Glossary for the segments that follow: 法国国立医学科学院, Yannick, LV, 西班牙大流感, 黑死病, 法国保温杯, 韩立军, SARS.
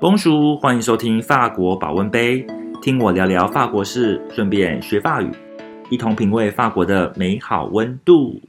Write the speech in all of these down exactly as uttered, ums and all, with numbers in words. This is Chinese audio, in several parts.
Bonjour， 欢迎收听法国保温杯，听我聊聊法国事，顺便学法语，一同品味法国的美好温度。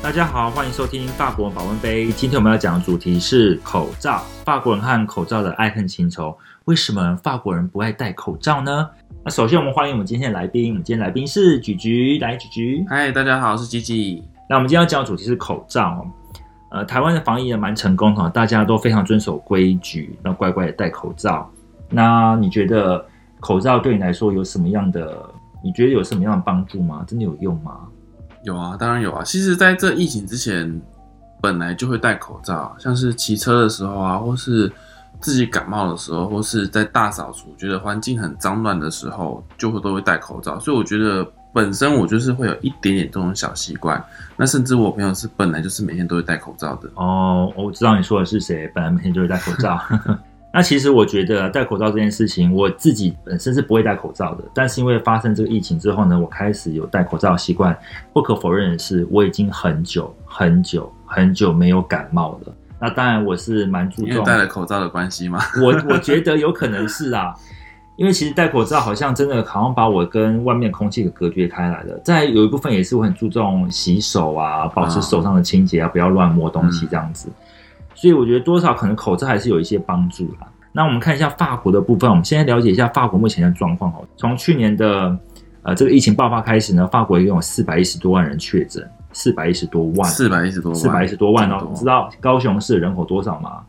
大家好，欢迎收听法国保温杯。今天我们要讲的主题是口罩，法国人和口罩的爱恨情仇。为什么法国人不爱戴口罩呢？那首先我们欢迎我们今天的来宾，我们今天的来宾是橘橘，来橘橘。嗨，大家好，我是橘橘。那我们今天要讲的主题是口罩。呃，台湾的防疫也蛮成功的，大家都非常遵守规矩，那乖乖的戴口罩。那你觉得口罩对你来说有什么样的？你觉得有什么样的帮助吗？真的有用吗？有啊，当然有啊。其实在这疫情之前本来就会戴口罩，像是骑车的时候啊，或是自己感冒的时候，或是在大扫除觉得环境很脏乱的时候，就会都会戴口罩。所以我觉得本身我就是会有一点点这种小习惯。那甚至我朋友是本来就是每天都会戴口罩的。哦，我知道你说的是谁，本来每天就会戴口罩。那其实我觉得戴口罩这件事情，我自己本身是不会戴口罩的，但是因为发生这个疫情之后呢，我开始有戴口罩的习惯。不可否认的是，我已经很久很久很久没有感冒了。那当然我是蛮注重，因为戴了口罩的关系嘛。我我觉得有可能是啊，因为其实戴口罩好像真的好像把我跟外面空气隔绝开来了。再有一部分也是我很注重洗手啊，保持手上的清洁啊，不要乱摸东西这样子。嗯，所以我觉得多少可能口罩还是有一些帮助啦。那我们看一下法国的部分，我们现在了解一下法国目前的状况。从去年的呃这个疫情爆发开始呢，法国一共有四百一十多万人确诊，四百一十多万，四百一十多万，四百一十多万哦。你知道高雄市人口多少吗？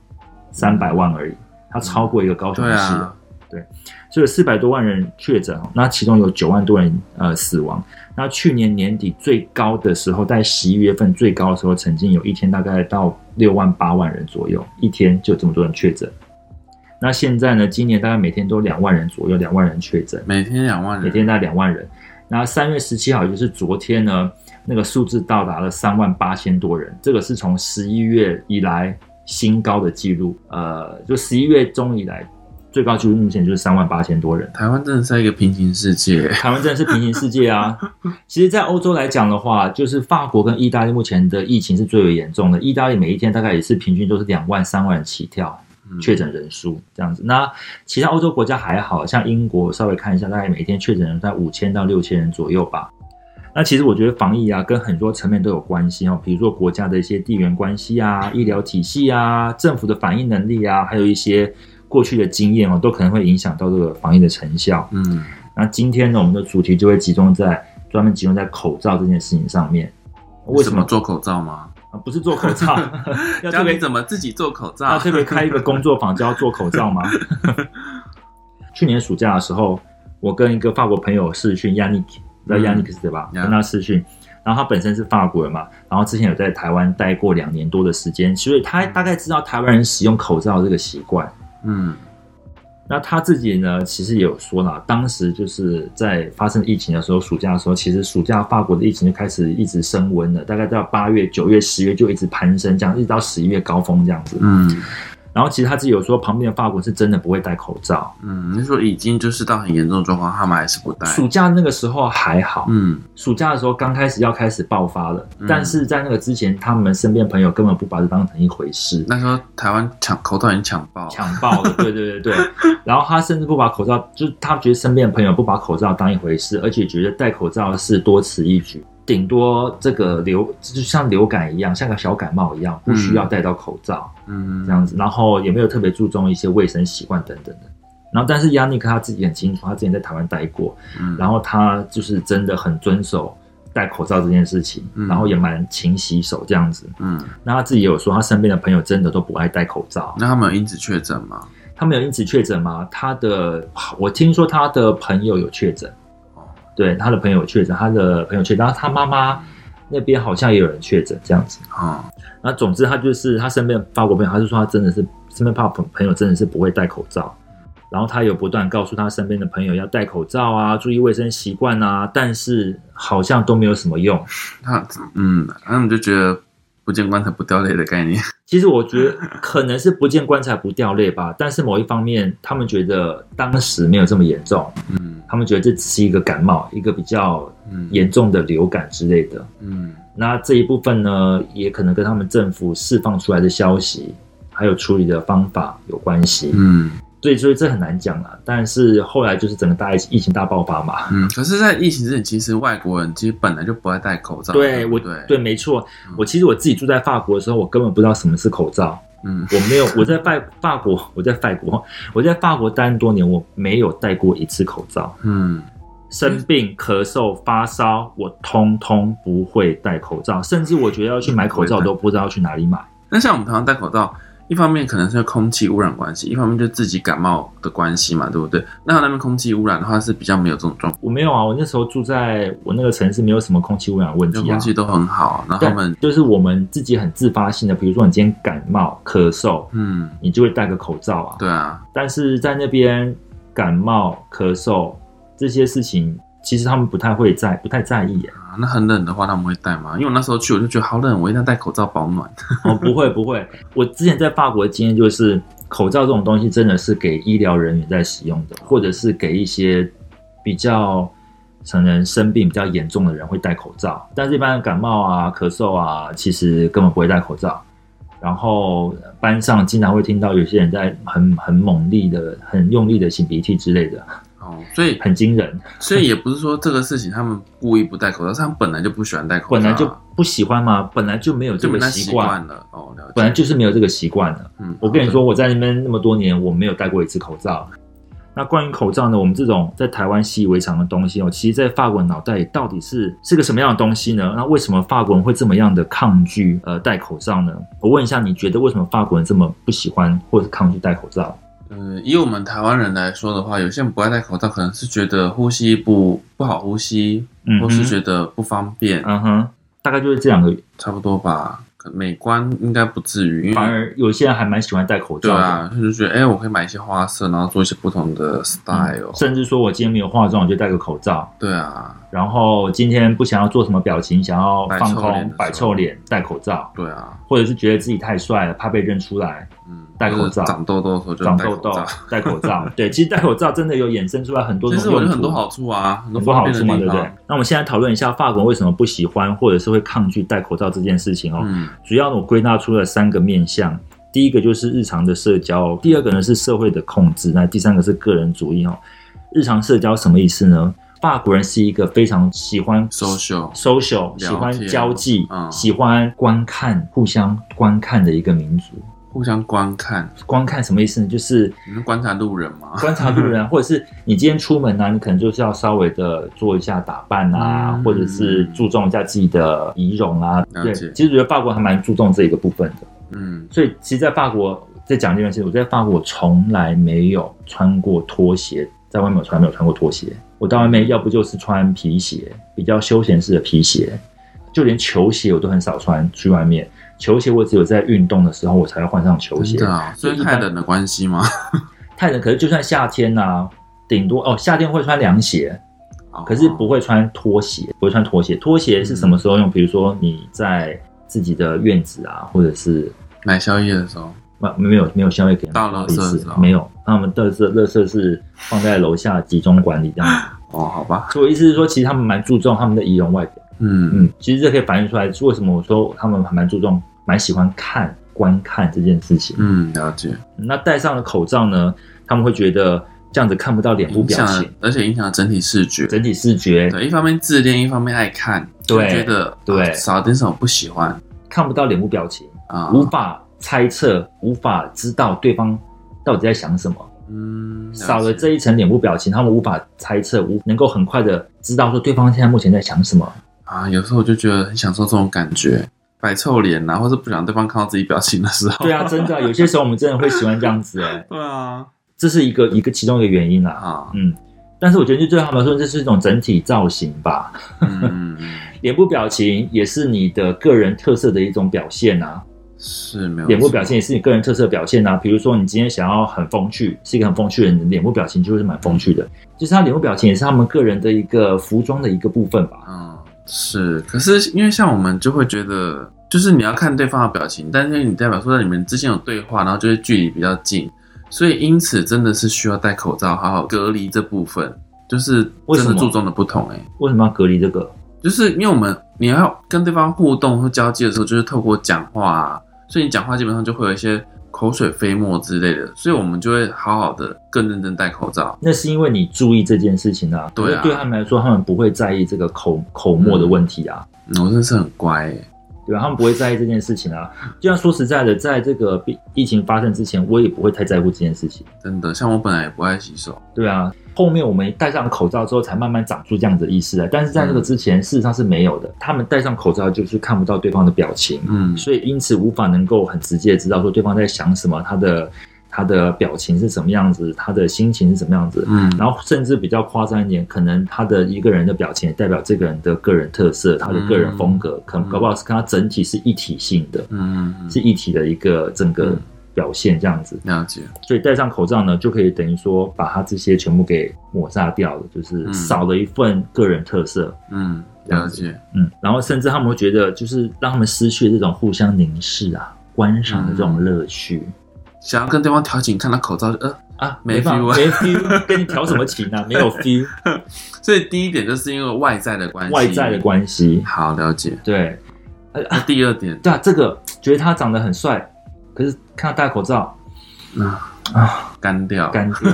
三百万而已，它超过一个高雄市。嗯，对啊，对，所以四百多万人确诊，那其中有九万多人呃死亡。那去年年底最高的时候，在十一月份最高的时候，曾经有一天大概到六万八万人左右，一天就这么多人确诊。那现在呢，今年大概每天都两万人左右，两万人确诊，每天两万人，每天大概两万人。那三月十七号，就是昨天呢，那个数字到达了三万八千多人，这个是从十一月以来新高的记录。呃，就十一月中以来最高纪录目前就是三万八千多人。台湾真的是一个平行世界。台湾真的是平行世界啊。其实在欧洲来讲的话，就是法国跟意大利目前的疫情是最为严重的。意大利每一天大概也是平均都是两万三万人起跳确诊人数这样子。那其他欧洲国家还好，像英国稍微看一下，大概每天确诊人在五千到六千人左右吧。那其实我觉得防疫啊，跟很多层面都有关系哦，比如说国家的一些地缘关系啊、医疗体系啊、政府的反应能力啊，还有一些过去的经验哦，都可能会影响到这个防疫的成效。嗯，那今天呢，我们的主题就会集中在专门集中在口罩这件事情上面。为什么做口罩吗？啊，不是做口罩，要特别怎么自己做口罩？要特别开一个工作坊就要做口罩吗？去年暑假的时候，我跟一个法国朋友视讯 Yannick， 知道 Yannick 是对吧？嗯，跟他视讯。然后他本身是法国人嘛，然后之前有在台湾待过两年多的时间，所以他大概知道台湾人使用口罩的这个习惯。嗯，那他自己呢，其实也有说啦，当时就是在发生疫情的时候，暑假的时候，其实暑假法国的疫情就开始一直升温了，大概到八月、九月、十月就一直攀升，这样一直到十一月高峰这样子。嗯，然后其实他自己有说，旁边的法国是真的不会戴口罩。嗯，你说已经就是到很严重的状况，他们还是不戴。暑假那个时候还好，嗯，暑假的时候刚开始要开始爆发了，嗯，但是在那个之前，他们身边朋友根本不把这当成一回事。那时候台湾抢口罩已经抢爆了，抢爆了，对对对对。然后他甚至不把口罩，就是他觉得身边的朋友不把口罩当一回事，而且觉得戴口罩是多此一举。顶多这个流就像流感一样，像个小感冒一样，不需要戴到口罩，嗯，这样子。然后也没有特别注重一些卫生习惯等等的。然后，但是 Yannick 他自己很清楚，他之前在台湾待过，嗯，然后他就是真的很遵守戴口罩这件事情，嗯，然后也蛮勤洗手这样子。嗯，那他自己也有说，他身边的朋友真的都不爱戴口罩。那他们有因此确诊吗？他们有因此确诊吗？他的，我听说他的朋友有确诊。对，他的朋友确诊，他的朋友确诊，然后他妈妈那边好像也有人确诊这样子啊。那总之，他就是他身边法国朋友，他就说他真的是身边法国朋友真的是不会戴口罩，然后他有不断告诉他身边的朋友要戴口罩啊，注意卫生习惯啊，但是好像都没有什么用。他嗯，他们就觉得不不见棺材不掉泪的概念。其实我觉得可能是不见棺材不掉泪吧，但是某一方面他们觉得当时没有这么严重，嗯，他们觉得这只是一个感冒，一个比较严重的流感之类的，嗯，那这一部分呢也可能跟他们政府释放出来的消息还有处理的方法有关系，嗯，对，所以这很难讲啦。但是后来就是整个大疫情大爆发嘛，嗯，可是在疫情之前其实外国人其实本来就不爱戴口罩，对，我 对, 对没错、嗯、我其实我自己住在法国的时候我根本不知道什么是口罩，嗯，我没有，我在法法国我在法国我在法国待了多年，我没有戴过一次口罩，嗯，生病咳嗽发烧我通通不会戴口罩，甚至我觉得要去买口罩我都不知道去哪里买。那像我们常常戴口罩，一方面可能是空气污染关系，一方面就是自己感冒的关系嘛，对不对？那那边空气污染的话是比较没有这种状况。我没有啊，我那时候住在我那个城市，没有什么空气污染问题啊，空气都很好。然后他们就是我们自己很自发性的，比如说你今天感冒咳嗽，嗯，你就会戴个口罩啊。对啊，但是在那边感冒咳嗽这些事情，其实他们不太会在不太在意耶、啊、那很冷的话他们会戴吗？因为我那时候去我就觉得好冷，我一定要戴口罩保暖、哦、不会不会，我之前在法国的经验就是口罩这种东西真的是给医疗人员在使用的，或者是给一些比较可能生病比较严重的人会戴口罩，但是一般感冒啊咳嗽啊其实根本不会戴口罩。然后班上经常会听到有些人在 很, 很猛力的很用力的擤鼻涕之类的哦，所以很惊人，所以也不是说这个事情他们故意不戴口罩，他们本来就不喜欢戴口罩、啊，本来就不喜欢嘛，本来就没有这个习惯了哦，了解，本来就是没有这个习惯了。嗯，我跟你说，我在那边那么多年，我没有戴过一次口罩。那关于口罩呢，我们这种在台湾习以为常的东西哦，其实在法国人脑袋里到底是是个什么样的东西呢？那为什么法国人会这么样的抗拒呃戴口罩呢？我问一下，你觉得为什么法国人这么不喜欢或者是抗拒戴口罩？呃，以我们台湾人来说的话，有些人不爱戴口罩，可能是觉得呼吸不不好呼吸，嗯，或是觉得不方便，嗯哼，大概就是这两个，差不多吧。美观应该不至于，反而有些人还蛮喜欢戴口罩的。对啊，就觉得哎、欸，我可以买一些花色，然后做一些不同的 style，、嗯、甚至说我今天没有化妆，我就戴个口罩。对啊，然后今天不想要做什么表情，想要放空摆臭脸，戴口罩。对啊，或者是觉得自己太帅了，怕被认出来，嗯，戴口罩。就是、长痘痘的时候就戴口罩，长痘痘戴口罩。对，其实戴口罩真的有衍生出来很多种用途，其实我觉得很多好处啊，很多好处嘛，对不对？那我们现在讨论一下法国人为什么不喜欢或者是会抗拒戴口罩这件事情哦。嗯，主要我归纳出了三个面向，第一个就是日常的社交，第二个呢是社会的控制，那第三个是个人主义、哦、日常社交什么意思呢？法国人是一个非常喜欢 social, social 喜欢交际、嗯、喜欢观看，互相观看的一个民族。互相观看，观看什么意思呢？就是你们观察路人嘛，观察路人，或者是你今天出门啊，你可能就是要稍微的做一下打扮啊，嗯、或者是注重一下自己的仪容啊。对，其实我觉得法国还蛮注重这一个部分的。嗯，所以其实，在法国在讲这件事，我在法国从来没有穿过拖鞋，在外面我从来没有穿过拖鞋。我到外面要不就是穿皮鞋，比较休闲式的皮鞋，就连球鞋我都很少穿去外面。球鞋我只有在运动的时候我才会换上球鞋，真的啊，所以太冷的关系吗？太冷，可是就算夏天啊，顶多哦夏天会穿凉鞋，可是不会穿拖鞋，不会穿拖鞋。拖鞋是什么时候用？嗯、比如说你在自己的院子啊，或者是买宵夜的时候，没有没有宵夜给到垃圾的时候，没有，他们的垃圾是放在楼下集中管理这样子。哦，好吧。所以我意思是说，其实他们蛮注重他们的仪容外表。嗯嗯，其实这可以反映出来，为什么我说他们还蛮注重。蛮喜欢看观看这件事情，嗯，了解。那戴上了口罩呢，他们会觉得这样子看不到脸部表情，而且影响整体视觉。整体视觉，对，一方面自恋，一方面爱看，对，觉得对、啊、少点什么不喜欢，看不到脸部表情啊、嗯，无法猜测，无法知道对方到底在想什么。嗯，了少了这一层脸部表情，他们无法猜测，无能够很快的知道说对方现在目前在想什么啊。有时候我就觉得很享受这种感觉。摆臭脸啊，或是不想对方看到自己表情的时候。对啊，真的、啊，有些时候我们真的会喜欢这样子哎、欸。对啊，这是一个一个其中一个原因啦、啊。啊，嗯，但是我觉得对他们来说，这是一种整体造型吧。嗯，脸部表情也是你的个人特色的一种表现啊。是，没有。脸部表情也是你个人特色的表现啊。比如说，你今天想要很风趣，是一个很风趣的人，脸部表情就会是蛮风趣的。就是他脸部表情也是他们个人的一个服装的一个部分吧。嗯。是，可是因为像我们就会觉得就是你要看对方的表情，但是你代表说在你们之间有对话，然后就会距离比较近，所以因此真的是需要戴口罩好好隔离这部分，就是真的注重的不同、欸、为什么要隔离这个？就是因为我们你要跟对方互动或交际的时候，就是透过讲话啊，所以你讲话基本上就会有一些口水飞沫之类的，所以我们就会好好的更认真戴口罩。那是因为你注意这件事情啊，对啊，对他们来说，他们不会在意这个口口沫的问题啊。嗯、我真是很乖、欸，对吧？他们不会在意这件事情啊。就像说实在的，在这个疫情发生之前，我也不会太在乎这件事情。真的，像我本来也不爱洗手。对啊。后面我们戴上口罩之后才慢慢长出这样子的意识来，但是在这个之前、嗯、事实上是没有的，他们戴上口罩就是看不到对方的表情、嗯、所以因此无法能够很直接知道说对方在想什么，他的他的表情是什么样子，他的心情是什么样子、嗯、然后甚至比较夸张一点，可能他的一个人的表情也代表这个人的个人特色，他的个人风格、嗯、可能搞不好是跟他整体是一体性的、嗯、是一体的一个整个、嗯表现这样子，了解。所以戴上口罩呢，就可以等于说把它这些全部给抹杀掉了，就是少了一份个人特色。嗯，了解。嗯，然后甚至他们会觉得，就是让他们失去这种互相凝视啊、观赏的这种乐趣、嗯。想要跟对方调情，看他口罩，呃啊，没 feel， 没 feel， 跟你调什么情啊？没有 feel。所以第一点就是因为外在的关系，外在的关系。好，了解。对。那第二点，啊对啊，这个觉得他长得很帅。可是看到戴口罩，啊啊，干掉，干掉，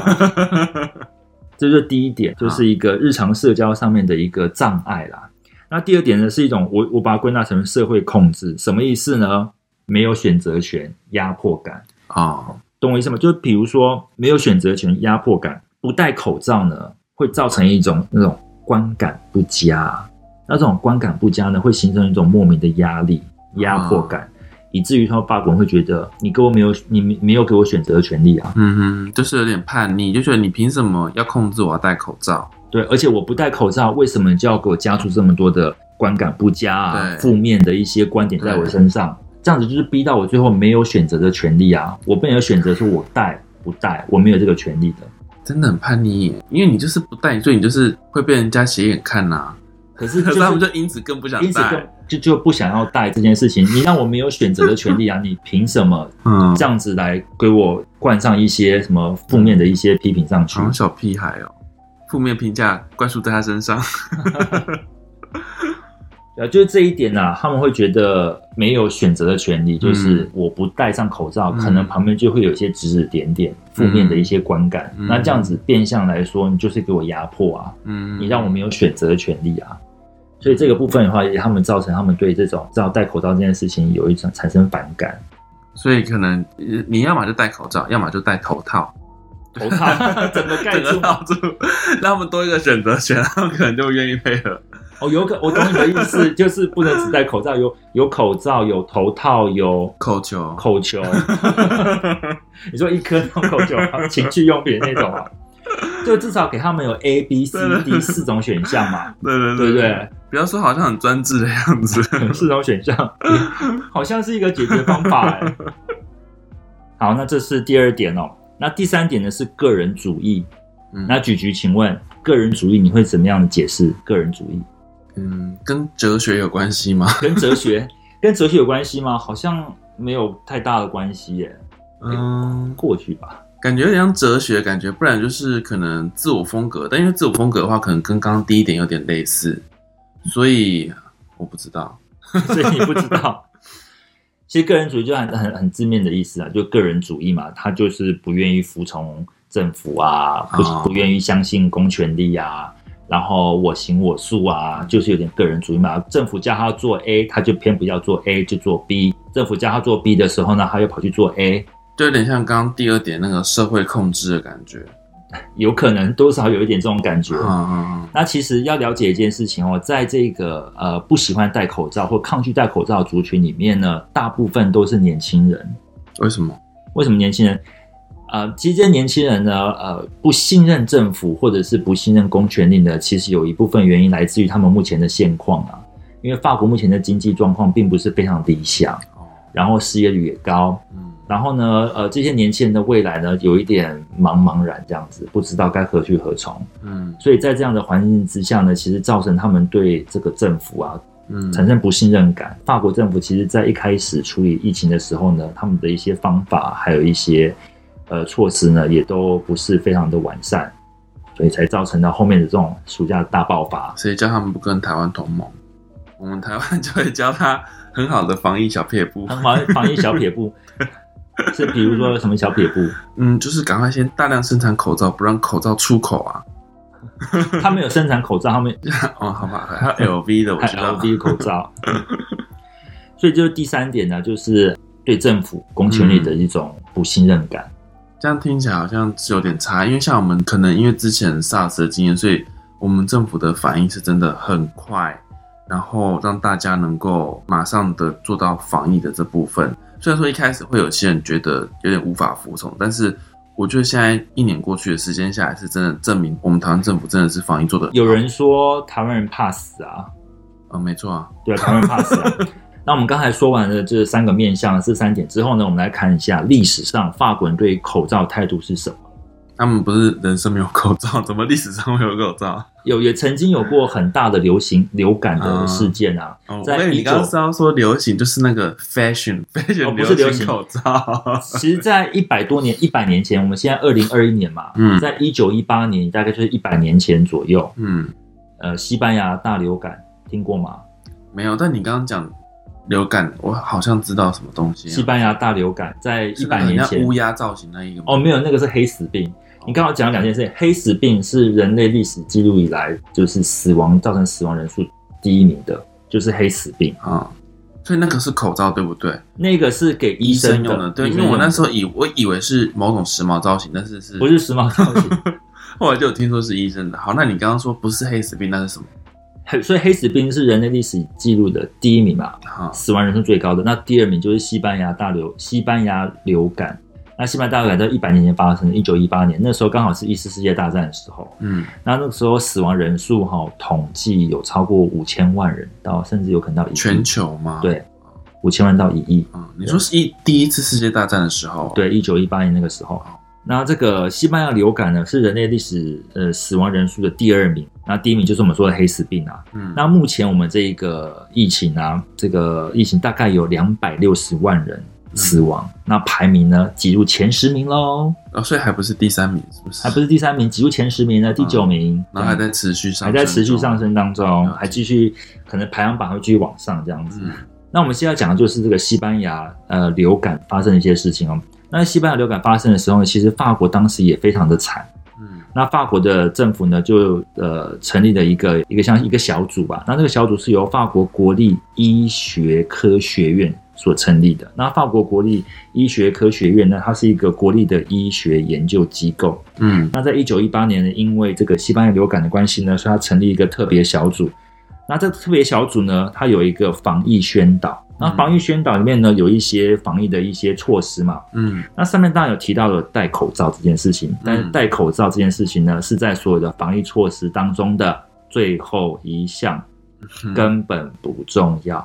这就是第一点，就是一个日常社交上面的一个障碍啦。那第二点呢，是一种我我把它归纳成社会控制，什么意思呢？没有选择权，压迫感啊、哦，懂我意思吗？就比如说没有选择权，压迫感，不戴口罩呢，会造成一种那种观感不佳，那这种观感不佳呢，会形成一种莫名的压力、压迫感。哦，以至于他们法国人会觉得你给我没有，你没有给我选择的权利啊，嗯嗯，就是有点叛逆，就觉得你凭什么要控制我要戴口罩？对，而且我不戴口罩，为什么就要给我加出这么多的观感不佳啊、负面的一些观点在我身上？这样子就是逼到我最后没有选择的权利啊！我没有选择说我戴不戴，我没有这个权利的，真的很叛逆，因为你就是不戴，所以你就是会被人家斜眼看啊。可是、就是、可是他们就因此更不想戴。就就不想要戴这件事情，你让我没有选择的权利啊！你凭什么这样子来给我灌上一些什么负面的一些批评上去？好像小屁孩哦，负面评价灌输在他身上。啊，就是这一点啊，他们会觉得没有选择的权利，就是我不戴上口罩，嗯、可能旁边就会有一些指指点点、负面的一些观感。嗯、那这样子变相来说，你就是给我压迫啊！嗯，你让我没有选择的权利啊！所以这个部分的话，也他们造成他们对这种知道戴口罩这件事情有一种产生反感，所以可能你要么就戴口罩，要么就戴头套，头套整个盖住，套住，让他们多一个选择权，他们可能就愿意配合。哦，有可我懂你的意思，就是不能只戴口罩，有有口罩，有头套，有口球，口球。你说一颗那种口球，情趣用品那种啊。就至少给他们有 A、B、C、D 四种选项嘛，对对 对, 对, 对, 对，不要说好像很专制的样子，四种选项好像是一个解决方法哎。好，那这是第二点哦。那第三点呢是个人主义。嗯、那菊菊，请问个人主义你会怎么样的解释？个人主义，嗯，跟哲学有关系吗？跟哲学，跟哲学有关系吗？好像没有太大的关系耶。嗯，过去吧。感觉有点像哲学，感觉不然就是可能自我风格，但因为自我风格的话，可能跟刚刚第一点有点类似，所以我不知道，所以你不知道。其实个人主义就很很很字面的意思啊，就个人主义嘛，他就是不愿意服从政府啊，不、oh. 不愿意相信公权力啊，然后我行我素啊，就是有点个人主义嘛。政府叫他做 A， 他就偏不要做 A， 就做 B； 政府叫他做 B 的时候呢，他又跑去做 A。就有点像刚刚第二点那个社会控制的感觉，有可能多少有一点这种感觉。嗯、那其实要了解一件事情哦，在这个呃不喜欢戴口罩或抗拒戴口罩的族群里面呢，大部分都是年轻人。为什么？为什么年轻人？呃，其实这些年轻人呢，呃，不信任政府或者是不信任公权力呢，其实有一部分原因来自于他们目前的现况啊，因为法国目前的经济状况并不是非常理想，然后失业率也高。嗯，然后呢，呃，这些年轻人的未来呢，有一点茫茫然这样子，不知道该何去何从。嗯，所以在这样的环境之下呢，其实造成他们对这个政府啊，嗯，产生不信任感。法国政府其实在一开始处理疫情的时候呢，他们的一些方法还有一些呃措施呢，也都不是非常的完善，所以才造成了后面的这种暑假大爆发。所以叫他们不跟台湾同盟，我们台湾就会教他很好的防疫小撇步，很好的防疫小撇步。是比如说什么小撇步？嗯，就是赶快先大量生产口罩，不让口罩出口啊。他们有生产口罩，他们哦，好吧，还有 L V 的，我知道 L V 口罩。所以就是第三点呢，就是对政府公权力的一种不信任感。嗯，这样听起来好像是有点差，因为像我们可能因为之前 SARS 的经验，所以我们政府的反应是真的很快，然后让大家能够马上的做到防疫的这部分。虽然说一开始会有些人觉得有点无法服从，但是我觉得现在一年过去的时间下来，是真的证明我们台湾政府真的是防疫做得。有人说台湾人怕死啊，嗯，没错啊，对，台湾人怕死啊。那我们刚才说完了这三个面向，这三点之后呢，我们来看一下历史上法国人对口罩态度是什么。他们不是人生没有口罩，怎么历史上没有口罩？有，也曾经有过很大的流行流感的事件啊。嗯，在一九，你刚刚是要说流行就是那个 fashion fashion，哦，不是流行口罩。其实，在一百多年一百年前，我们现在二零二一年嘛，嗯，在一九一八年，大概就是一百年前左右。嗯，呃，西班牙大流感听过吗？没有，但你刚刚讲流感，我好像知道什么东西，啊。西班牙大流感在一百年前，乌鸦造型那一个吗？哦，没有，那个是黑死病。你刚好讲两件事情，黑死病是人类历史记录以来就是死亡造成死亡人数第一名的，就是黑死病啊。所以那个是口罩对不对？那个是给医生用的，对，因为我那时候以我以为是某种时髦造型，但是是不是时髦造型？后来就有听说是医生的。好，那你刚刚说不是黑死病，那是什么？所以黑死病是人类历史记录的第一名嘛，啊，死亡人数最高的。那第二名就是西班牙大流西班牙流感。那西班牙大流感在一百年前发生的一九一八年，那时候刚好是一次世界大战的时候。嗯，那那个时候死亡人数齁统计有超过五千万人，到甚至有可能到一亿。全球吗？对，五千万到一亿。嗯，你说是一第一次世界大战的时候？对，一九一八年那个时候。那这个西班牙流感呢，是人类历史呃死亡人数的第二名。那第一名就是我们说的黑死病啊。嗯，那目前我们这个疫情啊，这个疫情大概有两百六十万人。死亡，那排名呢？挤入前十名喽。哦，所以还不是第三名，是不是？还不是第三名，挤入前十名呢，第九名。那，嗯，还在持续上升，还在持续上升当中，还继续，可能排行榜会继续往上这样子。嗯，那我们现在讲的就是这个西班牙呃流感发生的一些事情哦。那西班牙流感发生的时候呢，其实法国当时也非常的惨。嗯，那法国的政府呢，就呃成立了一个一个像一个小组吧。那这个小组是由法国国立医学科学院所成立的。那法国国立医学科学院呢，它是一个国立的医学研究机构。嗯，那在一九一八年呢，因为这个西班牙流感的关系呢，所以它成立一个特别小组。那这个特别小组呢，它有一个防疫宣导。那防疫宣导里面呢，有一些防疫的一些措施嘛。嗯，那上面当然有提到了戴口罩这件事情，但是戴口罩这件事情呢，是在所有的防疫措施当中的最后一项，根本不重要。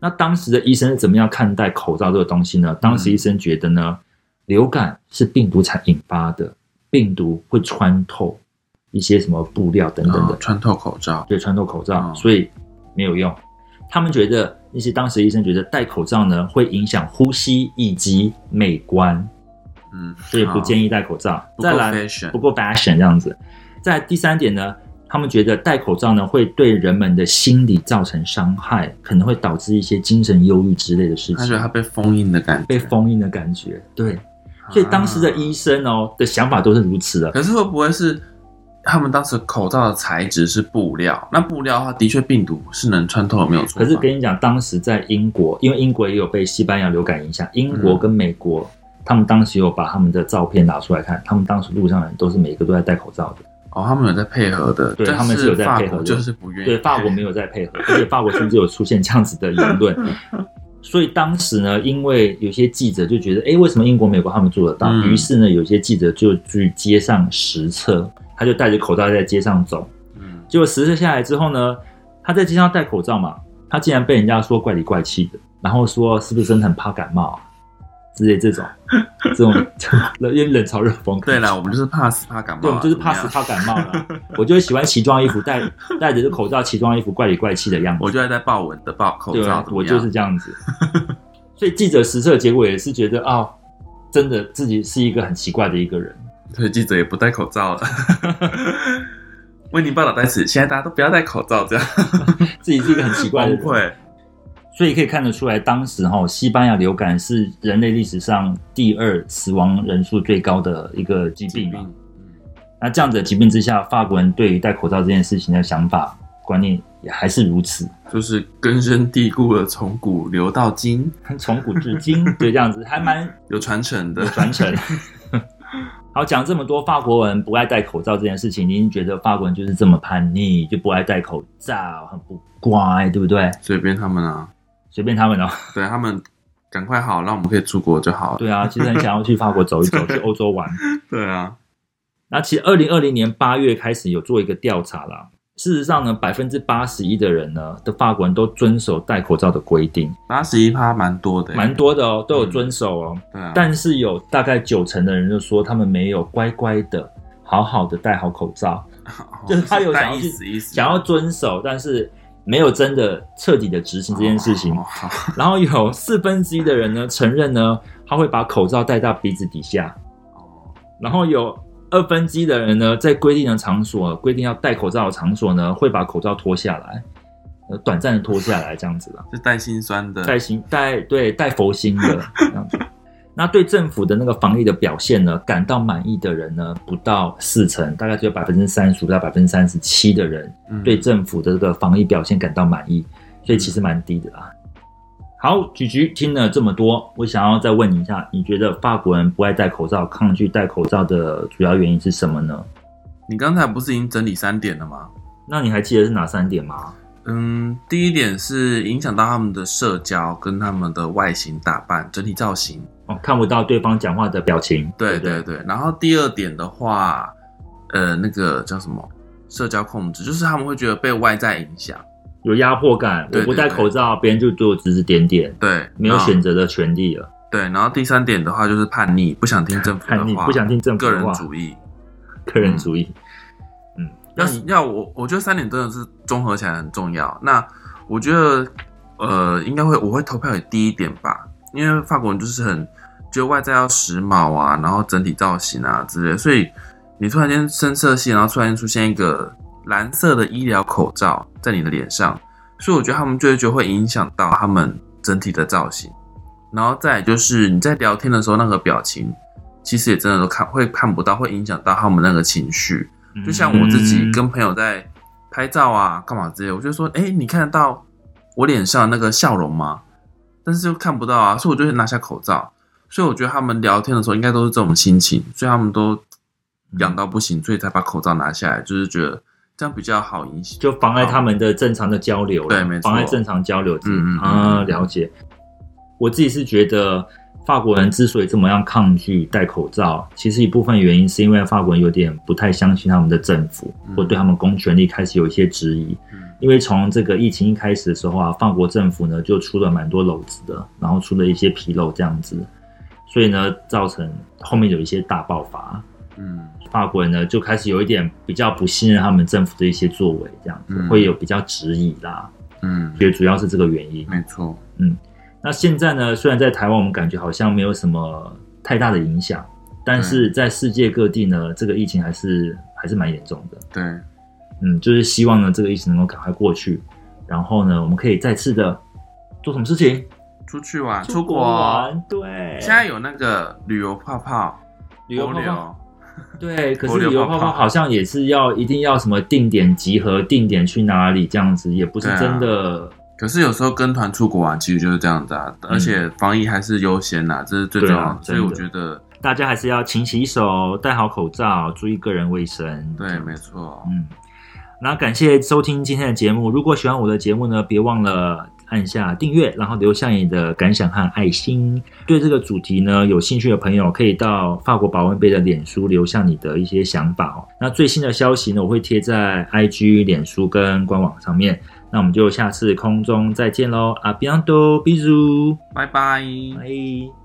那当时的医生是怎么样看待口罩这个东西呢？当时医生觉得呢，流感是病毒才引发的，病毒会穿透一些什么布料等等的，哦，穿透口罩，对，穿透口罩，哦，所以没有用。他们觉得那些当时医生觉得戴口罩呢会影响呼吸以及美观，嗯，所以不建议戴口罩。再来不够 fashion 这样子。再来第三点呢，他们觉得戴口罩呢会对人们的心理造成伤害，可能会导致一些精神忧郁之类的事情。他觉得他被封印的感觉，被封印的感觉，对。所以当时的医生哦，啊，的想法都是如此的。可是会不会是他们当时口罩的材质是布料？那布料的话，的确病毒是能穿透的，没有错。可是跟你讲，当时在英国，因为英国也有被西班牙流感影响，英国跟美国，嗯，他们当时有把他们的照片拿出来看，他们当时路上的人都是每一个都在戴口罩的。哦，他们有在配合的，对，他们是有在配合的，就是不愿意。对，法国没有在配合，而且法国甚至有出现这样子的言论。所以当时呢，因为有些记者就觉得，哎，为什么英国、美国他们做得到？嗯，于是呢，有些记者就去街上实测，他就戴着口罩在街上走。嗯，结果实测下来之后呢，他在街上戴口罩嘛，他竟然被人家说怪里怪气的，然后说是不是真的很怕感冒啊？之类这种这种因为冷嘲热讽。对啦，我们就是怕死怕感冒。对，我们就是怕死怕感冒啦。我就喜欢奇装异服，戴戴着口罩奇装异服，怪里怪气的样子。我就爱戴豹纹的豹口罩。对啊，我就是这样子。所以记者实测结果也是觉得啊、哦，真的自己是一个很奇怪的一个人。所以记者也不戴口罩了。为您报道在此，现在大家都不要戴口罩，这样自己是一个很奇怪的人。崩溃。所以可以看得出来，当时哈、哦、西班牙流感是人类历史上第二死亡人数最高的一个疾病嘛。那这样子的疾病之下，法国人对于戴口罩这件事情的想法观念也还是如此，就是根深蒂固的，从古流到今，从古至今，对，这样子还蛮有传承的，有传承。好，讲这么多法国人不爱戴口罩这件事情，你已经觉得法国人就是这么叛逆，就不爱戴口罩，很不乖，对不对？随便他们啊。随便他们哦，对，他们赶快好，让我们可以出国就好了。对啊，其实很想要去法国走一走，去欧洲玩。对啊，那其实二零二零年八月开始有做一个调查啦。事实上呢， 百分之八十一 的人呢的法国人都遵守戴口罩的规定。百分之八十一 蛮多的，蛮多的哦，都有遵守哦。嗯、对啊，但是有大概九成的人就说他们没有乖乖的、好好的戴好口罩，哦、就是他有想要去意思意思想要遵守，但是。没有真的彻底的执行这件事情，然后有四分之一的人呢承认呢他会把口罩戴到鼻子底下，然后有二分之一的人呢在规定的场所，规定要戴口罩的场所呢会把口罩脱下来，短暂的脱下来这样子啦，是带心酸的，带心带对带佛心的这样子。那对政府的那个防疫的表现呢感到满意的人呢不到四成，大概只有 百分之三十五 到 百分之三十七 的人对政府的这个防疫表现感到满意，所以其实蛮低的啦。好，橘橘听了这么多，我想要再问你一下，你觉得法国人不爱戴口罩、抗拒戴口罩的主要原因是什么呢？你刚才不是已经整理三点了吗？那你还记得是哪三点吗？嗯，第一点是影响到他们的社交跟他们的外形打扮、整体造型，哦，看不到对方讲话的表情。对对 对, 对。然后第二点的话，呃，那个叫什么社交控制，就是他们会觉得被外在影响，有压迫感。对对对，我不戴口罩，别人就对我指指点点，对，没有选择的权利了。对，然后第三点的话就是叛逆，不想听政府的话，叛逆不想听政府的话，个人主义，个人主义。嗯要要我，我觉得三点真的是综合起来很重要。那我觉得，呃，应该会我会投票给第一点吧，因为法国人就是很觉得外在要时髦啊，然后整体造型啊之类的，所以你突然间深色系，然后突然间出现一个蓝色的医疗口罩在你的脸上，所以我觉得他们就会觉得会影响到他们整体的造型。然后再来就是你在聊天的时候那个表情，其实也真的都看会看不到，会影响到他们那个情绪。就像我自己跟朋友在拍照啊，干嘛之类的，我就说，哎、欸，你看得到我脸上那个笑容吗？但是又看不到啊，所以我就拿下口罩。所以我觉得他们聊天的时候应该都是这种心情，所以他们都痒到不行，所以才把口罩拿下来，就是觉得这样比较好影响，就妨碍他们的正常的交流了。对，没错，妨碍正常交流。嗯嗯啊，了解。我自己是觉得。法国人之所以这么样抗拒戴口罩，其实一部分原因是因为法国人有点不太相信他们的政府，或对他们公权力开始有一些质疑。因为从这个疫情一开始的时候啊，法国政府呢就出了蛮多篓子的，然后出了一些纰漏这样子，所以呢造成后面有一些大爆发。嗯，法国人呢就开始有一点比较不信任他们政府的一些作为，这样子会有比较质疑啦。嗯，所以主要是这个原因。没错，嗯。那现在呢？虽然在台湾我们感觉好像没有什么太大的影响，但是在世界各地呢，这个疫情还是还是蛮严重的。对，嗯，就是希望呢，这个疫情能够赶快过去，然后呢，我们可以再次的做什么事情？出去玩，出国玩。对，现在有那个旅游泡泡，旅游泡泡。对，可是旅游泡泡好像也是要一定要什么定点集合，定点去哪里这样子，也不是真的。可是有时候跟团出国玩其实就是这样子啊，嗯、而且防疫还是优先啊，这是最重要的。啊、所以我觉得大家还是要勤洗手、戴好口罩、注意个人卫生。对，没错。嗯，那感谢收听今天的节目。如果喜欢我的节目呢，别忘了按下订阅，然后留下你的感想和爱心。对这个主题呢有兴趣的朋友，可以到法国保温杯的脸书留下你的一些想法哦。那最新的消息呢，我会贴在 I G、脸书跟官网上面。那我们就下次空中再见咯，阿比安多，比如，拜拜，拜。